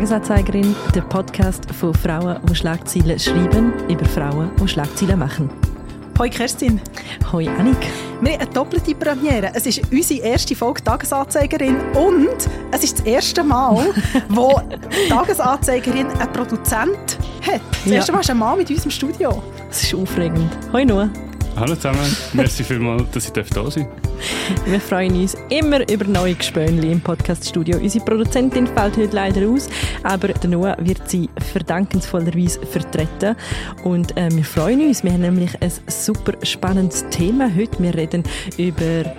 Tagesanzeigerin, der Podcast von Frauen, die Schlagzeilen schreiben, über Frauen, die Schlagzeilen machen. Hoi Kerstin. Hoi Annik. Wir haben eine doppelte Premiere. Es ist unsere erste Folge «Tagesanzeigerin» und es ist das erste Mal, wo «Tagesanzeigerin» einen Produzent hat. Das erste Mal ist ein Mann mit uns im Studio. Das ist aufregend. Hoi Noah. Hallo zusammen. Merci vielmals, dass ich da sein darf. Wir freuen uns immer über neue Gespönchen im Podcast-Studio. Unsere Produzentin fällt heute leider aus, aber Noah wird sie verdankensvollerweise vertreten. Und wir freuen uns. Wir haben nämlich ein super spannendes Thema heute. Wir reden über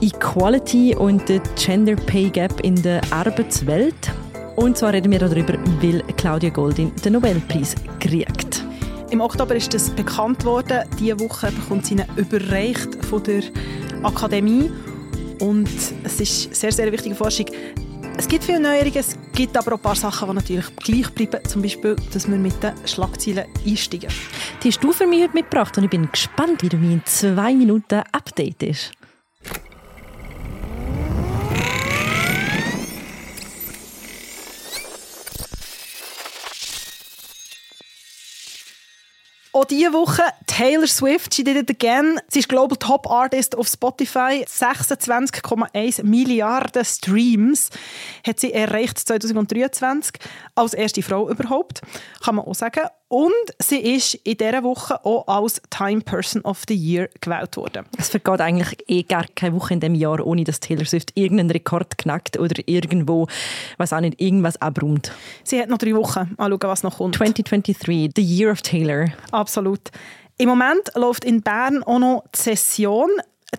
Equality und den Gender Pay Gap in der Arbeitswelt. Und zwar reden wir darüber, weil Claudia Goldin den Nobelpreis kriegt. Im Oktober ist das bekannt worden. Diese Woche bekommt sie ihn überreicht von der Akademie. Und es ist sehr, sehr wichtige Forschung. Es gibt viele Neuerungen, es gibt aber auch ein paar Sachen, die natürlich gleich bleiben. Zum Beispiel, dass wir mit den Schlagzeilen einsteigen. Die hast du für mich heute mitgebracht und ich bin gespannt, wie du mich in 2 Minuten updatest. Auch diese Woche Taylor Swift, she did it again. Sie ist Global Top Artist auf Spotify. 26,1 Milliarden Streams hat sie erreicht 2023. Als erste Frau überhaupt, kann man auch sagen. Und sie ist in dieser Woche auch als Time Person of the Year gewählt worden. Es vergeht eigentlich gar keine Woche in diesem Jahr, ohne dass Taylor Swift irgendeinen Rekord knackt oder irgendwo, was auch nicht, irgendwas abrundet. Sie hat noch 3 Wochen. Mal schauen, was noch kommt. 2023, the year of Taylor. Absolut. Im Moment läuft in Bern auch noch die Session,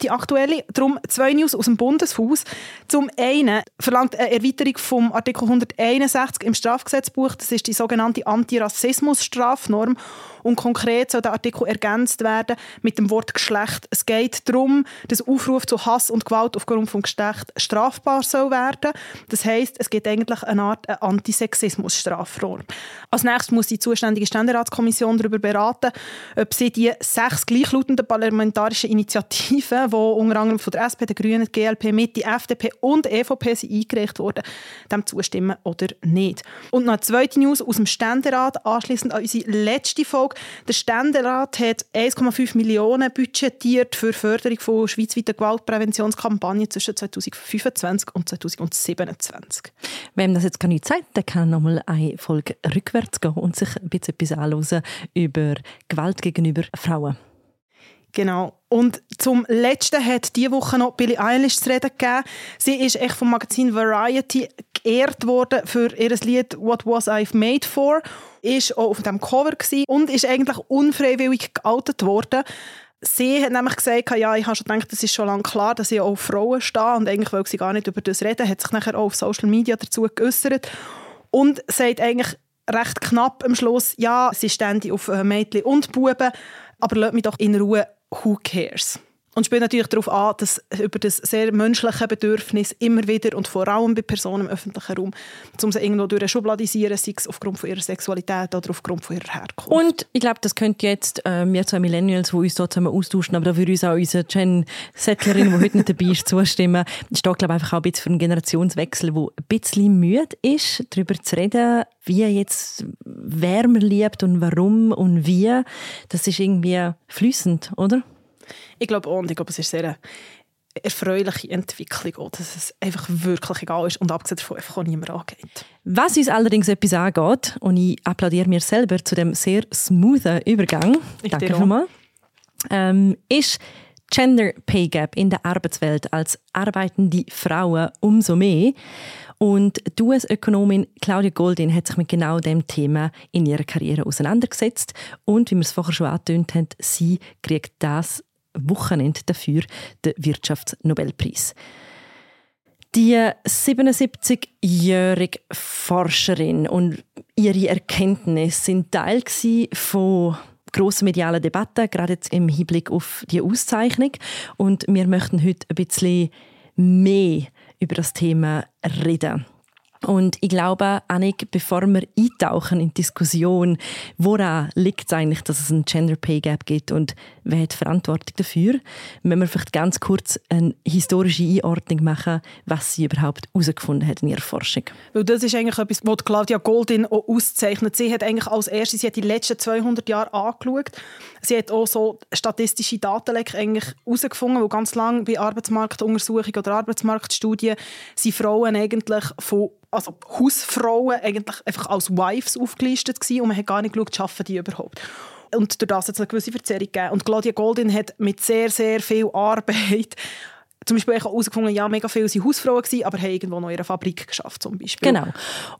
die aktuelle. Darum 2 News aus dem Bundeshaus. Zum einen verlangt eine Erweiterung vom Artikel 161 im Strafgesetzbuch. Das ist die sogenannte Antirassismus-Strafnorm. Und konkret soll der Artikel ergänzt werden mit dem Wort Geschlecht. Es geht darum, dass Aufruf zu Hass und Gewalt aufgrund von Geschlecht strafbar soll werden. Das heisst, es gibt eigentlich eine Art Antisexismus-Strafnorm. Als nächstes muss die zuständige Ständeratskommission darüber beraten, ob sie die 6 gleichlautenden parlamentarischen Initiativen, die unter anderem von der SP, der Grünen, der GLP, Mitte, FDP und EVP sind eingereicht wurden, dem zustimmen oder nicht. Und noch eine zweite News aus dem Ständerat, anschliessend an unsere letzte Folge. Der Ständerat hat 1,5 Millionen budgetiert für die Förderung von schweizweiter Gewaltpräventionskampagnen zwischen 2025 und 2027. Wem das jetzt gar nicht sagt, der kann nochmal eine Folge rückwärts gehen und sich ein bisschen etwas anhören über Gewalt gegenüber Frauen. Genau. Und zum Letzten hat diese Woche noch Billie Eilish zu reden gegeben. Sie ist echt vom Magazin Variety geehrt worden für ihr Lied «What Was I've Made For». Ist auch auf dem Cover und ist eigentlich unfreiwillig geoutet worden. Sie hat nämlich gesagt, ja, ich habe schon gedacht, das ist schon lange klar, dass ich auch auf Frauen stehe und eigentlich wollte sie gar nicht über das reden, hat sich nachher auch auf Social Media dazu geäussert und sagt eigentlich recht knapp am Schluss, ja, sie stände auf Mädchen und Buben, aber lasst mich doch in Ruhe, who cares? Und spielt natürlich darauf an, dass über das sehr menschliche Bedürfnis immer wieder und vor allem bei Personen im öffentlichen Raum, um sie irgendwo durch schubladisieren, sei es aufgrund von ihrer Sexualität oder aufgrund von ihrer Herkunft. Und ich glaube, das könnt jetzt wir zwei Millennials, die uns hier zusammen austauschen, aber da würde uns auch unsere Gen-Settlerin, die heute nicht dabei ist, zustimmen. Es steht, glaube ich, einfach auch ein bisschen für einen Generationswechsel, der ein bisschen müde ist, darüber zu reden, wie jetzt, wer man liebt und warum und wie. Das ist irgendwie fließend, oder? Ich glaube auch, und ich glaube, es ist sehr eine erfreuliche Entwicklung, auch, dass es einfach wirklich egal ist und abgesehen davon einfach auch niemand angeht. Was uns allerdings etwas angeht, und ich applaudiere mir selber zu dem sehr smoothen Übergang, danke schon mal, ist Gender Pay Gap in der Arbeitswelt als arbeitende Frauen umso mehr. Und die US-Ökonomin Claudia Goldin hat sich mit genau diesem Thema in ihrer Karriere auseinandergesetzt. Und wie wir es vorher schon angetönt haben, sie kriegt das Wochenende dafür den Wirtschaftsnobelpreis. Die 77-jährige Forscherin und ihre Erkenntnisse waren Teil von grossen medialen Debatten, gerade jetzt im Hinblick auf die Auszeichnung. Und wir möchten heute ein bisschen mehr über das Thema reden. Und ich glaube, Annik, bevor wir eintauchen in die Diskussion, woran liegt es eigentlich, dass es einen Gender Pay Gap gibt und wer hat Verantwortung dafür, müssen wir vielleicht ganz kurz eine historische Einordnung machen, was sie überhaupt herausgefunden hat in ihrer Forschung. Weil das ist eigentlich etwas, was Claudia Goldin auch auszeichnet. Sie hat eigentlich als Erste, sie hat die letzten 200 Jahre angeschaut. Sie hat auch so statistische Datenlecke eigentlich herausgefunden, wo ganz lange bei Arbeitsmarktuntersuchungen oder Arbeitsmarktstudien sind Frauen eigentlich von also Hausfrauen eigentlich einfach als Wives aufgelistet gewesen und man hat gar nicht geschaut, arbeiten die überhaupt. Und durch das hat es eine gewisse Verzerrung gegeben. Und Claudia Goldin hat mit sehr, sehr viel Arbeit zum Beispiel herausgefunden, ja, mega viele waren Hausfrauen, aber haben irgendwo noch in einer Fabrik geschafft, zum Beispiel. Genau.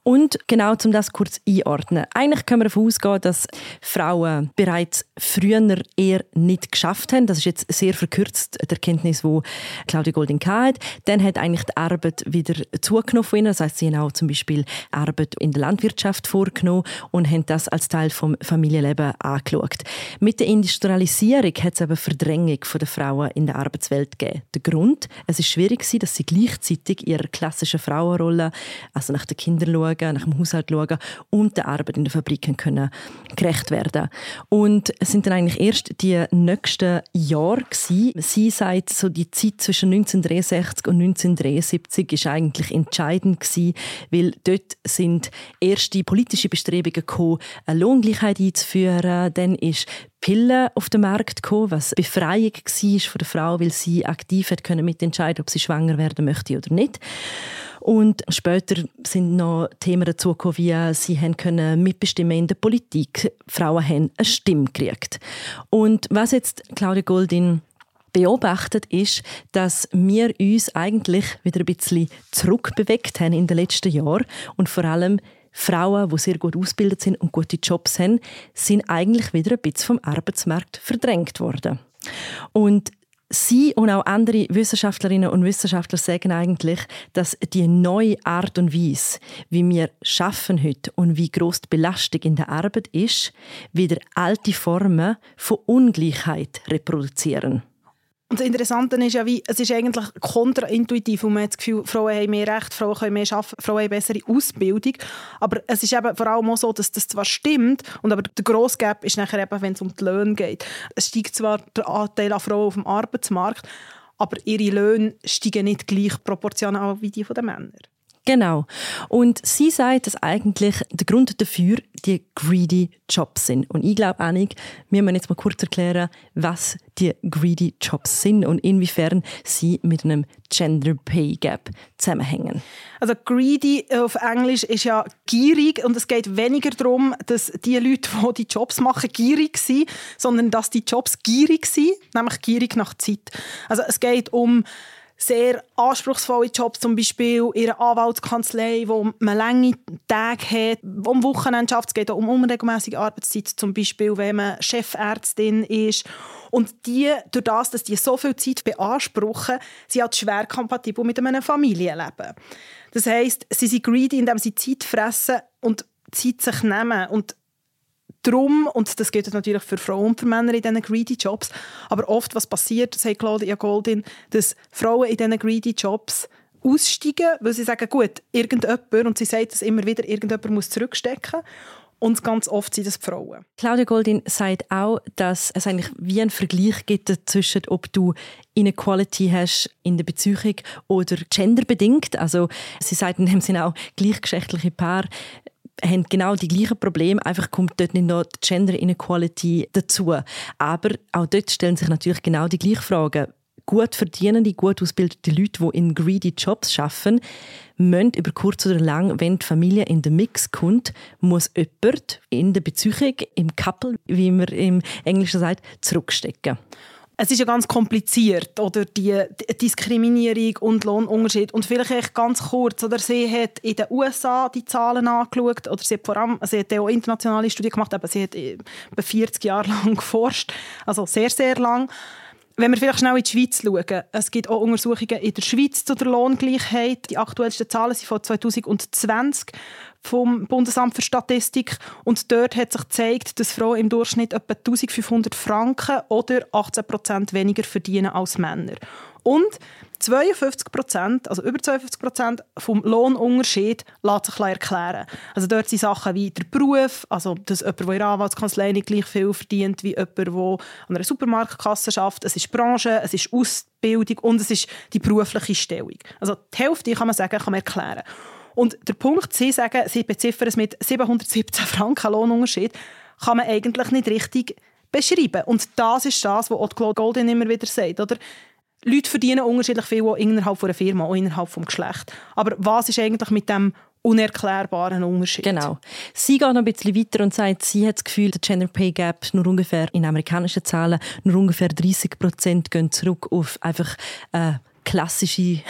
Und genau, um das kurz einordnen. Eigentlich können wir davon ausgehen, dass Frauen bereits früher eher nicht geschafft haben. Das ist jetzt sehr verkürzt, die Erkenntnis, die Claudia Goldin hatte. Dann hat eigentlich die Arbeit wieder zugenommen von ihnen. Das heisst, sie haben auch zum Beispiel Arbeit in der Landwirtschaft vorgenommen und haben das als Teil des Familienlebens angeschaut. Mit der Industrialisierung hat es eben Verdrängung der Frauen in der Arbeitswelt gegeben. Der Grund: Es war schwierig, dass sie gleichzeitig ihrer klassischen Frauenrolle, also nach den Kindern schauen, nach dem Haushalt schauen und der Arbeit in den Fabriken können gerecht werden. Und es sind dann eigentlich erst die nächsten Jahre gewesen. Sie sagt, so die Zeit zwischen 1963 und 1973 ist eigentlich entscheidend gewesen, weil dort sind erste politische Bestrebungen gekommen, eine Lohngleichheit einzuführen. Dann ist Pillen auf den Markt gekommen, was Befreiung war von der Frau, weil sie aktiv hat können mitentscheiden, ob sie schwanger werden möchte oder nicht. Und später sind noch Themen dazugekommen, wie sie können mitbestimmen in der Politik. Frauen haben eine Stimme gekriegt. Und was jetzt Claudia Goldin beobachtet ist, dass wir uns eigentlich wieder ein bisschen zurückbewegt haben in den letzten Jahren und vor allem Frauen, die sehr gut ausgebildet sind und gute Jobs haben, sind eigentlich wieder ein bisschen vom Arbeitsmarkt verdrängt worden. Und sie und auch andere Wissenschaftlerinnen und Wissenschaftler sagen eigentlich, dass die neue Art und Weise, wie wir arbeiten heute und wie gross die Belastung in der Arbeit ist, wieder alte Formen von Ungleichheit reproduzieren. Und das Interessante ist ja, wie, es ist eigentlich kontraintuitiv, und man hat das Gefühl, Frauen haben mehr Recht, Frauen können mehr arbeiten, Frauen haben bessere Ausbildung. Aber es ist eben vor allem auch so, dass das zwar stimmt, und aber der grosse Gap ist nachher eben, wenn es um die Löhne geht. Es steigt zwar der Anteil an Frauen auf dem Arbeitsmarkt, aber ihre Löhne steigen nicht gleich proportional wie die der Männer. Genau. Und sie sagt, dass eigentlich der Grund dafür die greedy Jobs sind. Und ich glaube, Annik, wir müssen jetzt mal kurz erklären, was die greedy Jobs sind und inwiefern sie mit einem Gender Pay Gap zusammenhängen. Also greedy auf Englisch ist ja gierig und es geht weniger darum, dass die Leute, die die Jobs machen, gierig sind, sondern dass die Jobs gierig sind, nämlich gierig nach Zeit. Also es geht um sehr anspruchsvolle Jobs, zum Beispiel in einer Anwaltskanzlei, wo man lange Tage hat, um Wochenende schafft. Es geht auch um unregelmäßige Arbeitszeit, zum Beispiel wenn man Chefärztin ist. Und die, durch das, dass die so viel Zeit beanspruchen, sind halt schwer kompatibel mit einem Familienleben. Das heisst, sie sind greedy, indem sie Zeit fressen und Zeit sich nehmen. Und darum, und das gilt natürlich für Frauen und für Männer in diesen greedy Jobs, aber oft, was passiert, sagt Claudia Goldin, dass Frauen in diesen greedy Jobs aussteigen, weil sie sagen, gut, irgendjemand, und sie sagt das immer wieder, irgendjemand muss zurückstecken. Und ganz oft sind das die Frauen. Claudia Goldin sagt auch, dass es eigentlich wie einen Vergleich gibt zwischen, ob du Inequality hast in der Beziehung oder genderbedingt. Also sie sagt in dem Sinne auch, gleichgeschlechtliche Paare haben genau die gleichen Probleme, einfach kommt dort nicht noch die Gender Inequality dazu. Aber auch dort stellen sich natürlich genau die gleichen Fragen. Gut verdienende, gut ausgebildete Leute, die in greedy Jobs arbeiten, müssen über kurz oder lang, wenn die Familie in den Mix kommt, muss jemand in der Beziehung, im Couple, wie man im Englischen sagt, zurückstecken. Es ist ja ganz kompliziert, oder die Diskriminierung und Lohnunterschied. Und vielleicht echt ganz kurz, oder sie hat in den USA die Zahlen angeschaut, oder sie hat vor allem, sie hat auch internationale Studien gemacht, aber sie hat etwa 40 Jahre lang geforscht, also sehr, sehr lang. Wenn wir vielleicht schnell in die Schweiz schauen, es gibt auch Untersuchungen in der Schweiz zu der Lohngleichheit. Die aktuellsten Zahlen sind von 2020 vom Bundesamt für Statistik. Und dort hat sich gezeigt, dass Frauen im Durchschnitt etwa 1'500 Franken oder 18% weniger verdienen als Männer. Und 52%, also über 52% vom Lohnunterschied lässt sich erklären. Also dort sind Sachen wie der Beruf, also dass jemand, der in der Anwaltskanzlei nicht gleich viel verdient wie jemand, der an einer Supermarktkasse arbeitet. Es ist Branche, es ist Ausbildung und es ist die berufliche Stellung. Also die Hälfte kann man sagen, kann man erklären. Und der Punkt, sie sagen, sie beziffern es mit 717 Franken Lohnunterschied, kann man eigentlich nicht richtig beschreiben. Und das ist das, was Claudia Goldin immer wieder sagt, oder? Leute verdienen unterschiedlich viel auch innerhalb einer Firma, auch innerhalb des Geschlechts. Aber was ist eigentlich mit dem unerklärbaren Unterschied? Genau. Sie geht noch ein bisschen weiter und sagt, sie hat das Gefühl, der Gender Pay Gap nur ungefähr, in amerikanischen Zahlen, nur ungefähr 30% gehen zurück auf einfach klassische...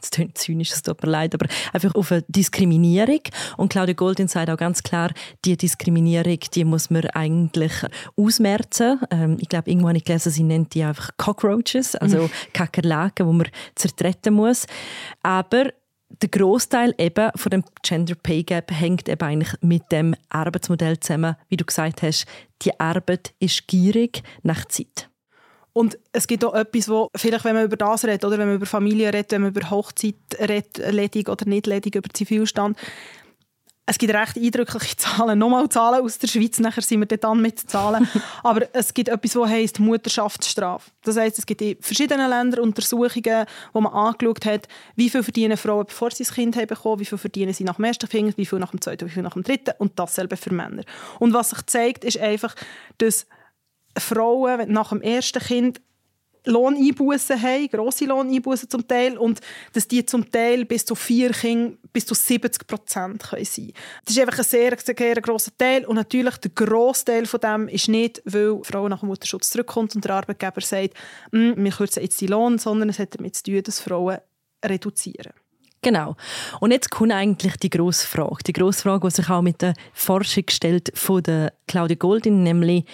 Das klingt zynisch, das tut mir leid, aber einfach auf eine Diskriminierung. Und Claudia Goldin sagt auch ganz klar, die Diskriminierung, die muss man eigentlich ausmerzen. Ich glaube, irgendwo habe ich gelesen, sie nennt die einfach Cockroaches, also Kakerlaken, die man zertreten muss. Aber der Grossteil eben von dem Gender Pay Gap hängt eben eigentlich mit dem Arbeitsmodell zusammen. Wie du gesagt hast, die Arbeit ist gierig nach Zeit. Und es gibt auch etwas, wo vielleicht, wenn man über das redet, oder wenn man über Familie redet, wenn man über Hochzeit redet, ledig oder nicht ledig, über Zivilstand. Es gibt recht eindrückliche Zahlen. Nochmal Zahlen aus der Schweiz, nachher sind wir dann mit Zahlen. Aber es gibt etwas, das heisst Mutterschaftsstrafe. Das heisst, es gibt in verschiedenen Ländern Untersuchungen, wo man angeschaut hat, wie viel verdienen Frauen, bevor sie ein Kind haben bekommen, wie viel verdienen sie nach dem ersten Kind, wie viel nach dem zweiten, wie viel nach dem dritten und dasselbe für Männer. Und was sich zeigt, ist einfach, dass Frauen, wenn nach dem ersten Kind Lohneinbussen haben, grosse Lohneinbussen zum Teil, und dass die zum Teil bis zu 4 Kinder bis zu 70% sein können. Das ist einfach ein sehr, sehr grosser Teil. Und natürlich, der grosse Teil von dem ist nicht, weil Frauen nach dem Mutterschutz zurückkommt und der Arbeitgeber sagt, wir kürzen jetzt den Lohn, sondern es hat damit zu tun, dass Frauen reduzieren. Genau. Und jetzt kommt eigentlich die grosse Frage. Die grosse Frage, die sich auch mit der Forschung gestellt von der Claudia Goldin, nämlich: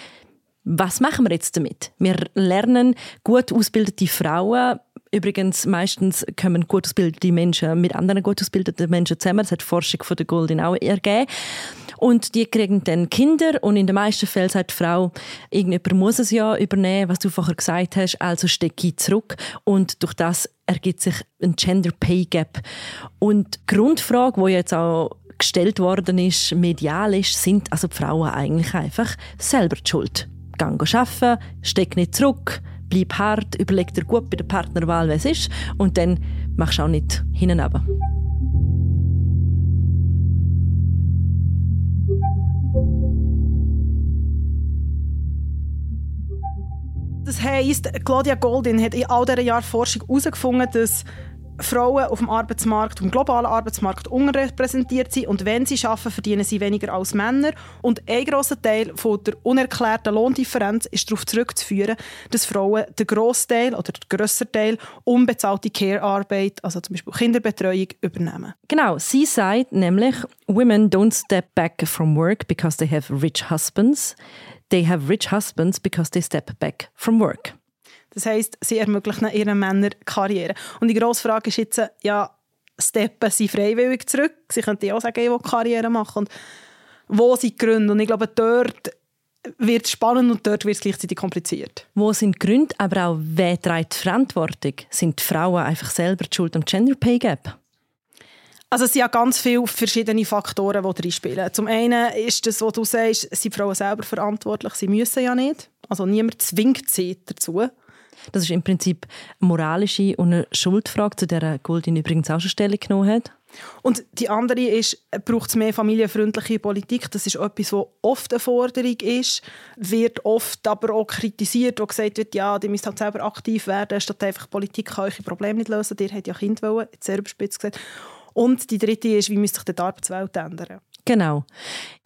Was machen wir jetzt damit? Wir lernen gut ausgebildete Frauen. Übrigens, meistens kommen gut ausgebildete Menschen mit anderen gut ausgebildeten Menschen zusammen. Das hat die Forschung von der Goldin auch ergeben. Und die kriegen dann Kinder. Und in den meisten Fällen sagt die Frau, irgendjemand muss es ja übernehmen, was du vorher gesagt hast. Also stecke ich zurück. Und durch das ergibt sich ein Gender Pay Gap. Und die Grundfrage, die jetzt auch gestellt worden ist, medial ist, sind also die Frauen eigentlich einfach selber die Schuld. Geh arbeiten, steck nicht zurück, bleib hart, überleg dir gut bei der Partnerwahl, was ist, und dann machst du auch nicht hinten runter. Das heisst, Claudia Goldin hat in all diesen Jahren Forschung herausgefunden, dass Frauen auf dem Arbeitsmarkt, im globalen Arbeitsmarkt, unterrepräsentiert sind, und wenn sie arbeiten, verdienen sie weniger als Männer. Und ein grosser Teil von der unerklärten Lohndifferenz ist darauf zurückzuführen, dass Frauen den Grossteil oder den grösseren Teil unbezahlte Care-Arbeit, also zum Beispiel Kinderbetreuung, übernehmen. Genau, sie sagt nämlich, «Women don't step back from work because they have rich husbands. They have rich husbands because they step back from work.» Das heisst, sie ermöglichen ihren Männern Karriere. Und die grosse Frage ist jetzt, ja, steppen sie freiwillig zurück? Sie könnten auch sagen, ich will Karriere machen. Und wo sind die Gründe? Und ich glaube, dort wird es spannend und dort wird es gleichzeitig kompliziert. Wo sind die Gründe, aber auch wer trägt die Verantwortung? Sind die Frauen einfach selber die Schuld am Gender Pay Gap? Also es sind ja ganz viele verschiedene Faktoren, die reinspielen. Zum einen ist das, was du sagst, sind Frauen selber verantwortlich, sie müssen ja nicht. Also niemand zwingt sie dazu. Das ist im Prinzip eine moralische und eine Schuldfrage, zu der Goldin übrigens auch schon Stellung genommen hat. Und die andere ist, braucht es mehr familienfreundliche Politik? Das ist etwas, was oft eine Forderung ist, wird oft aber auch kritisiert, wo gesagt wird, ja, die müsst halt selber aktiv werden, statt einfach Politik kann eure Probleme nicht lösen. Ihr hättet ja Kinder wollen, jetzt sehr überspitzt gesagt. Und die dritte ist, wie müsste sich die Arbeitswelt ändern? Genau.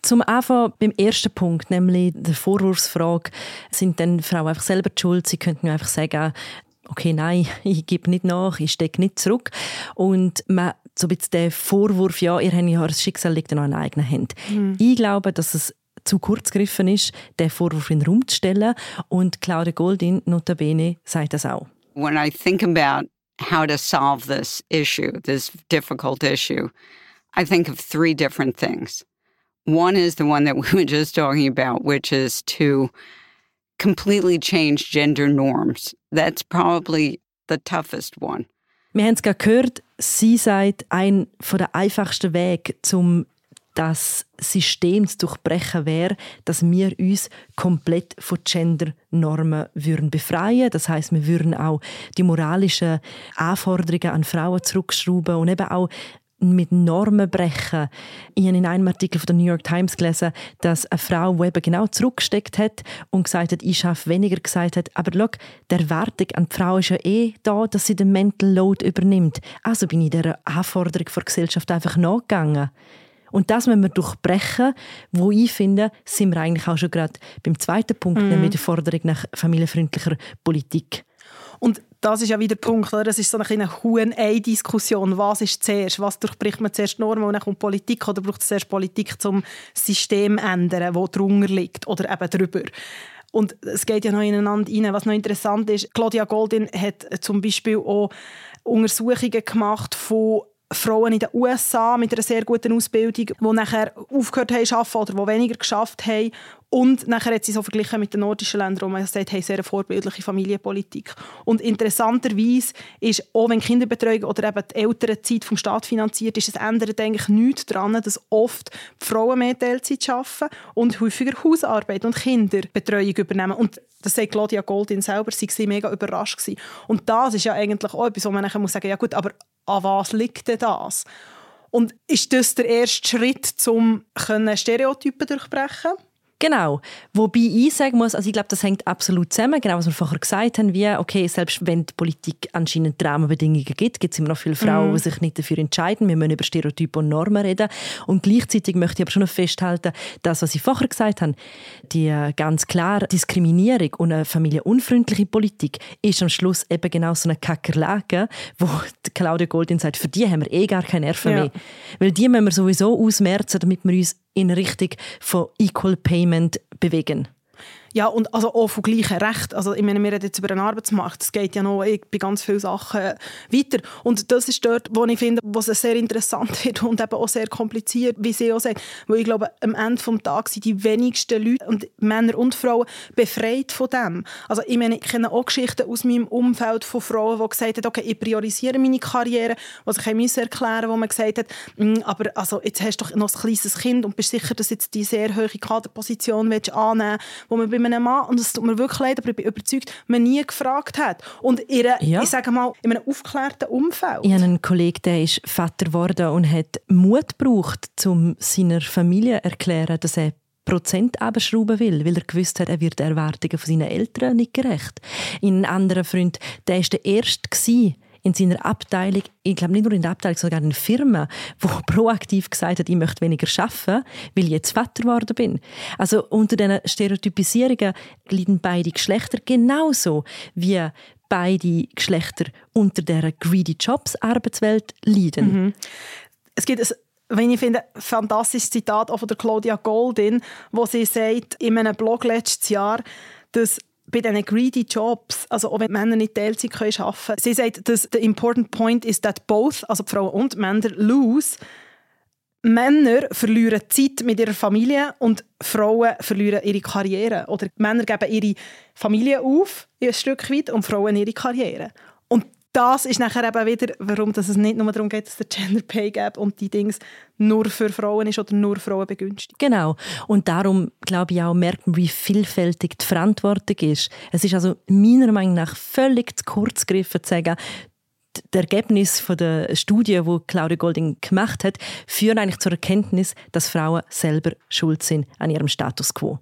Zum Anfang beim ersten Punkt, nämlich der Vorwurfsfrage, sind dann Frauen einfach selber die Schuld? Sie könnten einfach sagen, okay, nein, ich gebe nicht nach, ich stecke nicht zurück. Und man, so ein bisschen der Vorwurf, ja, ihr habt ja das Schicksal liegt noch in eigenen Händen. Mhm. Ich glaube, dass es zu kurz gegriffen ist, den Vorwurf in den Raum zu stellen. Und Claudia Goldin, notabene, sagt das auch. When I think about how to solve this issue, this difficult issue, I think of three different things. One is the one that we were just talking about, which is to completely change gender norms. That's probably the toughest one. Wir haben es gerade gehört, sie sagt, ein der einfachsten Weg, um das System zu durchbrechen, wäre, dass wir uns komplett von Gender-Normen befreien würden. Das heisst, wir würden auch die moralischen Anforderungen an Frauen zurückschrauben und eben auch mit Normen brechen. Ich habe in einem Artikel von der New York Times gelesen, dass eine Frau, die eben genau zurückgesteckt hat und gesagt hat, ich arbeite weniger, gesagt hat, aber schau, die Erwartung an die Frau ist ja eh da, dass sie den Mental Load übernimmt. Also bin ich dieser Anforderung der Gesellschaft einfach nachgegangen. Und das müssen wir durchbrechen, wo ich finde, sind wir eigentlich auch schon gerade beim zweiten Punkt, mit der Forderung nach familienfreundlicher Politik. Und das ist ja wieder der Punkt, oder? Das ist so eine Huhn-Ei-Diskussion. Was ist zuerst? Was durchbricht man zuerst Normen und dann kommt Politik? Oder braucht es zuerst Politik, um das System zu ändern, das drunter liegt oder eben drüber? Und es geht ja noch ineinander rein. Was noch interessant ist, Claudia Goldin hat zum Beispiel auch Untersuchungen gemacht von Frauen in den USA mit einer sehr guten Ausbildung, die nachher aufgehört haben zu arbeiten oder die weniger geschafft haben. Und nachher hat sie so verglichen mit den nordischen Ländern, wo man sagt, hey, sehr eine vorbildliche Familienpolitik. Und interessanterweise ist, auch wenn Kinderbetreuung oder eben die Elternzeit vom Staat finanziert ist, es ändert eigentlich nichts daran, dass oft die Frauen mehr Teilzeit arbeiten und häufiger Hausarbeit und Kinderbetreuung übernehmen. Und das sagt Claudia Goldin selber, sie war mega überrascht. Und das ist ja eigentlich auch etwas, wo man nachher sagen muss, ja gut, aber an was liegt denn das? Und ist das der erste Schritt, um Stereotypen durchbrechen? Genau. Wobei ich sagen muss, also ich glaube, das hängt absolut zusammen. Genau, was wir vorher gesagt haben, wie, okay, selbst wenn die Politik anscheinend Rahmenbedingungen gibt, gibt es immer noch viele Frauen, die sich nicht dafür entscheiden. Wir müssen über Stereotype und Normen reden. Und gleichzeitig möchte ich aber schon noch festhalten, das, was ich vorher gesagt habe, die ganz klare Diskriminierung und eine familienunfreundliche Politik ist am Schluss eben genau so eine Kakerlake, wo Claudia Goldin sagt, für die haben wir eh gar keine Nerven mehr. Weil die müssen wir sowieso ausmerzen, damit wir uns in Richtung von Equal Payment bewegen. Ja, und also auch von gleichem Recht. Also, ich meine, wir reden jetzt über den Arbeitsmarkt. Es geht ja noch bei ganz vielen Sachen weiter. Und das ist dort, wo ich finde, was sehr interessant wird und eben auch sehr kompliziert, wie sie auch sagen. Weil ich glaube, am Ende des Tages sind die wenigsten Leute, und Männer und Frauen, befreit von dem. Also, ich meine, ich kenne auch Geschichten aus meinem Umfeld von Frauen, die gesagt haben, okay, ich priorisiere meine Karriere, was ich erklären musste, wo man gesagt hat, aber also, jetzt hast du doch noch ein kleines Kind und bist sicher, dass jetzt die sehr hohe Kaderposition annehmen willst, wo man bei einem Mann, und es tut mir wirklich leid, aber ich bin überzeugt, man nie gefragt hat. Und ich sage mal, in einem aufgeklärten Umfeld. Ich habe einen Kollegen, der ist Vater geworden und hat Mut gebraucht, um seiner Familie zu erklären, dass er Prozent abschrauben will, weil er gewusst hat, er wird den Erwartungen von seinen Eltern nicht gerecht. Ein anderer Freund, der war der Erste in seiner Abteilung, ich glaube nicht nur in der Abteilung, sondern sogar in Firmen, wo proaktiv gesagt hat, ich möchte weniger arbeiten, weil ich jetzt Vater geworden bin. Also unter diesen Stereotypisierungen leiden beide Geschlechter genauso, wie beide Geschlechter unter dieser greedy Jobs Arbeitswelt leiden. Es gibt wenn ich finde, ein fantastisches Zitat auch von der Claudia Goldin, wo sie sagt, in einem Blog letztes Jahr, dass bei diesen greedy Jobs, also auch wenn Männer nicht Teilzeit arbeiten können, sie sagt, dass the important point is that both, also Frauen und Männer, lose. Männer verlieren Zeit mit ihrer Familie und Frauen verlieren ihre Karriere. Oder Männer geben ihre Familie auf, ein Stück weit, und Frauen ihre Karriere. Und das ist nachher eben wieder, warum es nicht nur darum geht, dass der Gender Pay Gap und die Dings nur für Frauen ist oder nur Frauen begünstigt. Genau. Und darum, glaube ich, auch merkt man, wie vielfältig die Verantwortung ist. Es ist also meiner Meinung nach völlig zu kurz gegriffen zu sagen, das Ergebnis der Studie, die Claudia Goldin gemacht hat, führen eigentlich zur Erkenntnis, dass Frauen selber schuld sind an ihrem Status quo.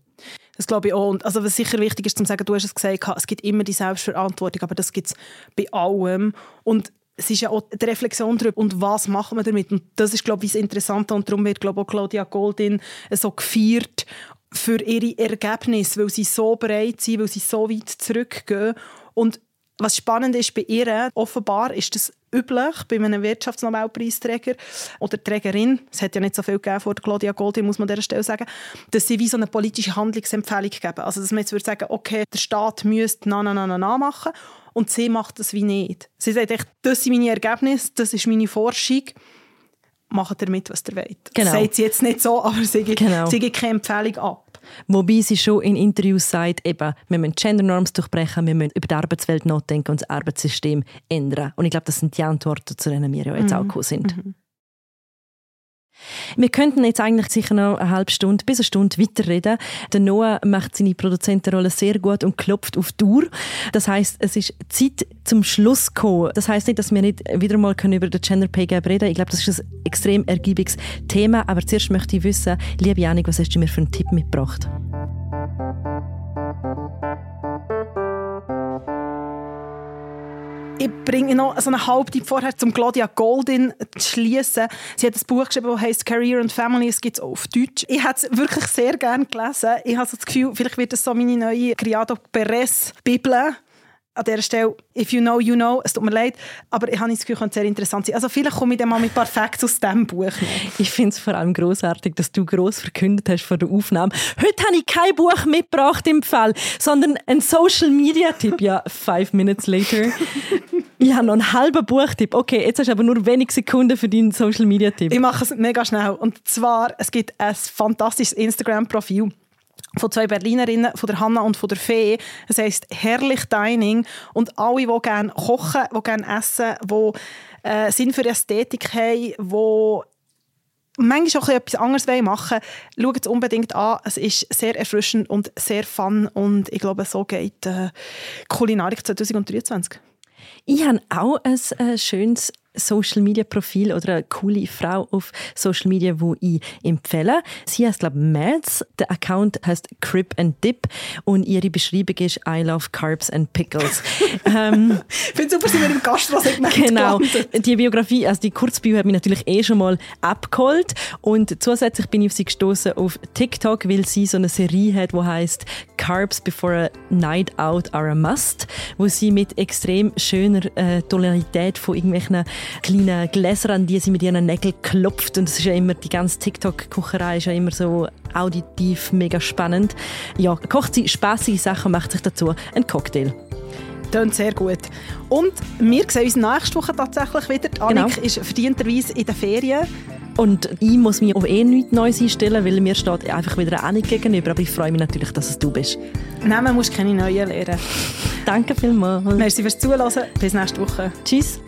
Das glaube ich auch. Und also, was sicher wichtig ist, zu sagen, du hast es gesagt, es gibt immer die Selbstverantwortung, aber das gibt es bei allem. Und es ist ja auch die Reflexion darüber, und was machen wir damit? Und das ist, glaube ich, das Interessante. Und darum wird, glaube ich, auch Claudia Goldin so gefeiert für ihre Ergebnisse, weil sie so breit sind, weil sie so weit zurückgehen. Und was spannend ist bei ihr, offenbar ist das üblich bei einem Wirtschaftsnobelpreisträger oder Trägerin, es hat ja nicht so viel gegeben vor Claudia Goldin, muss man an dieser Stelle sagen, dass sie wie so eine politische Handlungsempfehlung geben. Also dass man jetzt würde sagen, okay, der Staat müsste na machen und sie macht das wie nicht. Sie sagt echt, das sind meine Ergebnisse, das ist meine Forschung, macht damit, was ihr wollt. Genau. Das sagt sie jetzt nicht so, aber sie gibt keine Empfehlung ab. Wobei sie schon in Interviews sagt, eben, wir müssen Gendernorms durchbrechen, wir müssen über die Arbeitswelt nachdenken und das Arbeitssystem ändern. Und ich glaube, das sind die Antworten, zu denen wir ja jetzt auch gekommen sind. Mhm. Wir könnten jetzt eigentlich sicher noch eine halbe Stunde bis eine Stunde weiterreden. Der Noah macht seine Produzentenrolle sehr gut und klopft auf die Uhr. Das heisst, es ist Zeit zum Schluss zu kommen. Das heisst nicht, dass wir nicht wieder mal über den Gender Pay Gap reden können. Ich glaube, das ist ein extrem ergiebiges Thema. Aber zuerst möchte ich wissen, liebe Janik, was hast du mir für einen Tipp mitgebracht? Ich bringe noch so einen halben Tipp vorher, um Claudia Goldin zu schliessen. Sie hat ein Buch geschrieben, das heisst «Career and Family». Es gibt es auch auf Deutsch. Ich habe es wirklich sehr gerne gelesen. Ich habe so das Gefühl, vielleicht wird es so meine neue Criado Perez-Bibel. An dieser Stelle, if you know, you know. Es tut mir leid, aber ich habe das Gefühl, es könnte sehr interessant sein. Also vielleicht komme ich dann mal mit ein paar Facts aus diesem Buch noch. Ich finde es vor allem grossartig, dass du gross verkündet hast vor der Aufnahme. Heute habe ich kein Buch mitgebracht im Fall, sondern einen Social-Media-Tipp. Ja, 5 minutes later. Ich habe noch einen halben Buchtipp. Okay, jetzt hast du aber nur wenige Sekunden für deinen Social-Media-Tipp. Ich mache es mega schnell. Und zwar, es gibt ein fantastisches Instagram-Profil von 2 Berlinerinnen, von der Hanna und von der Fee. Es heisst «Herrlich Dining». Und alle, die gerne kochen, die gerne essen, die Sinn für Ästhetik haben, die manchmal auch etwas anderes machen wollen, schaut es unbedingt an. Es ist sehr erfrischend und sehr fun. Und ich glaube, so geht Kulinarik 2023. Ich habe auch ein schönes Social-Media-Profil oder eine coole Frau auf Social Media, die ich empfehle. Sie heisst, glaube ich, Mads. Der Account heisst Crip and Dip und ihre Beschreibung ist «I love carbs and pickles». Ich finde es super, sind wir im Gastro-Segment gelandet. Die Biografie, also die Kurzbio, hat mich natürlich schon mal abgeholt und zusätzlich bin ich auf sie gestoßen auf TikTok, weil sie so eine Serie hat, die heisst «Carbs before a night out are a must», wo sie mit extrem schöner Tonalität von irgendwelchen kleine Gläser, an die sie mit ihren Nägeln klopft. Und es ist ja immer, die ganze TikTok-Kocherei ist ja immer so auditiv mega spannend. Ja, kocht sie spassige Sachen und macht sich dazu einen Cocktail. Tönt sehr gut. Und wir sehen uns nächste Woche tatsächlich wieder. Annik ist verdienterweise in den Ferien. Und ich muss mich auf nichts Neues einstellen, weil mir steht einfach wieder Annik gegenüber. Aber ich freue mich natürlich, dass es du bist. Nein, man muss keine neuen lernen. Danke vielmals. Merci fürs Zuhören. Bis nächste Woche. Tschüss.